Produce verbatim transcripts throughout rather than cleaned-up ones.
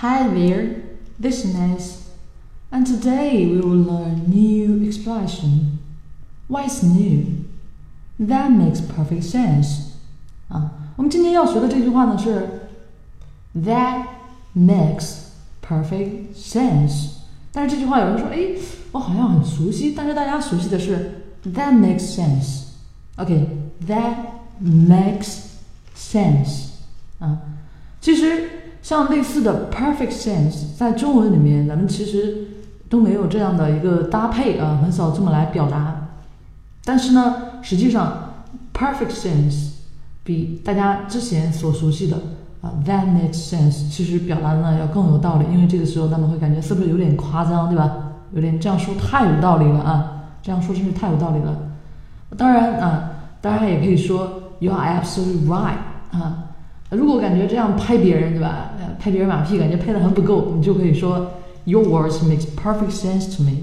Hi there, this is Ness, and today we will learn a new expression. What's new? That makes perfect sense. 啊，我们今天要学的这句话呢是 That makes perfect sense. 但是这句话有人说，哎，我好像很熟悉，但是大家熟悉的是 That makes sense. OK, that makes sense. 啊，其实。像类似的 perfect sense 在中文里面咱们其实都没有这样的一个搭配啊，很少这么来表达。但是呢，实际上 perfect sense 比大家之前所熟悉的啊 that makes sense 其实表达的呢要更有道理，因为这个时候他们会感觉是不是有点夸张，对吧？有点这样说太有道理了啊，这样说真是太有道理了。当然啊，当然也可以说 you are absolutely right 啊。如果感觉这样拍别人，对吧？拍别人马屁，感觉拍得很不够，你就可以说 Your words makes perfect sense to me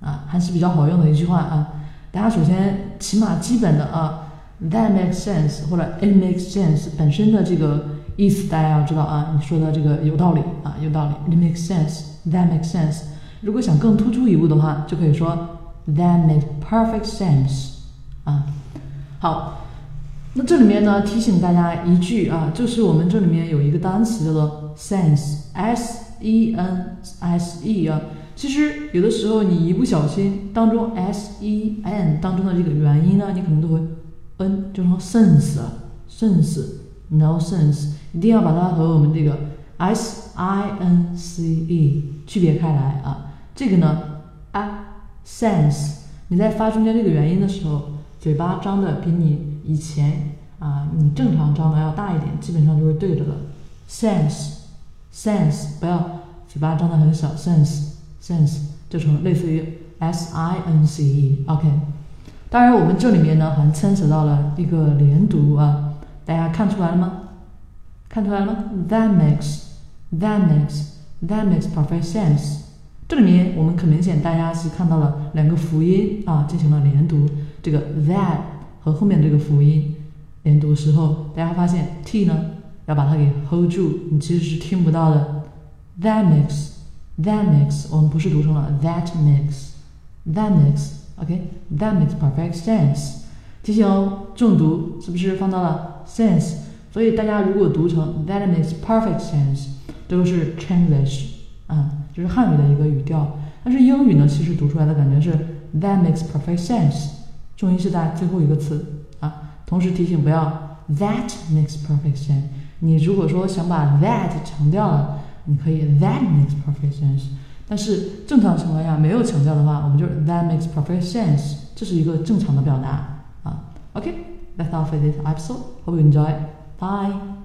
啊，还是比较好用的一句话啊。大家首先起码基本的啊 ，That makes sense 或者 It makes sense 本身的这个意思大家要知道啊。你说的这个有道理啊，有道理 ，It makes sense，That makes sense。如果想更突出一步的话，就可以说 That makes perfect sense 啊。好。那这里面呢，提醒大家一句啊，就是我们这里面有一个单词叫做 sense，S E N S E 啊。其实有的时候你一不小心，当中 S E N 当中的这个元音呢，你可能都会 n 就成 sense 啊 ，sense no sense， 一定要把它和我们这个 S I N C E 区别开来啊。这个呢 ，a sense， 你在发中间这个元音的时候，嘴巴张的比你以前啊，你正常张的要大一点，基本上就是对着了。sense sense 不要嘴巴张的很小 ，sense sense 就成类似于 s i n c e。OK， 当然我们这里面呢还牵扯到了一个连读啊，大家看出来了吗？看出来了吗 ？That makes that makes that makes perfect sense。这里面我们很明显大家是看到了两个辅音啊进行了连读，这个 that。和后面这个辅音连读时候，大家发现 t 呢要把它给 hold 住，你其实是听不到的。That makes, that makes， 我们不是读成了 that makes, that makes, OK, that makes perfect sense。提醒哦，重读是不是放到了 sense？ 所以大家如果读成 that makes perfect sense， 这就是 Chinglish 啊，就是汉语的一个语调。但是英语呢，其实读出来的感觉是 that makes perfect sense。重音是在最后一个词啊，同时提醒不要 that makes perfect sense。你如果说想把 that 强调了，你可以 that makes perfect sense。但是正常情况下没有强调的话，我们就是 that makes perfect sense， 这是一个正常的表达啊。OK，that's all for this episode. Hope you enjoy. Bye.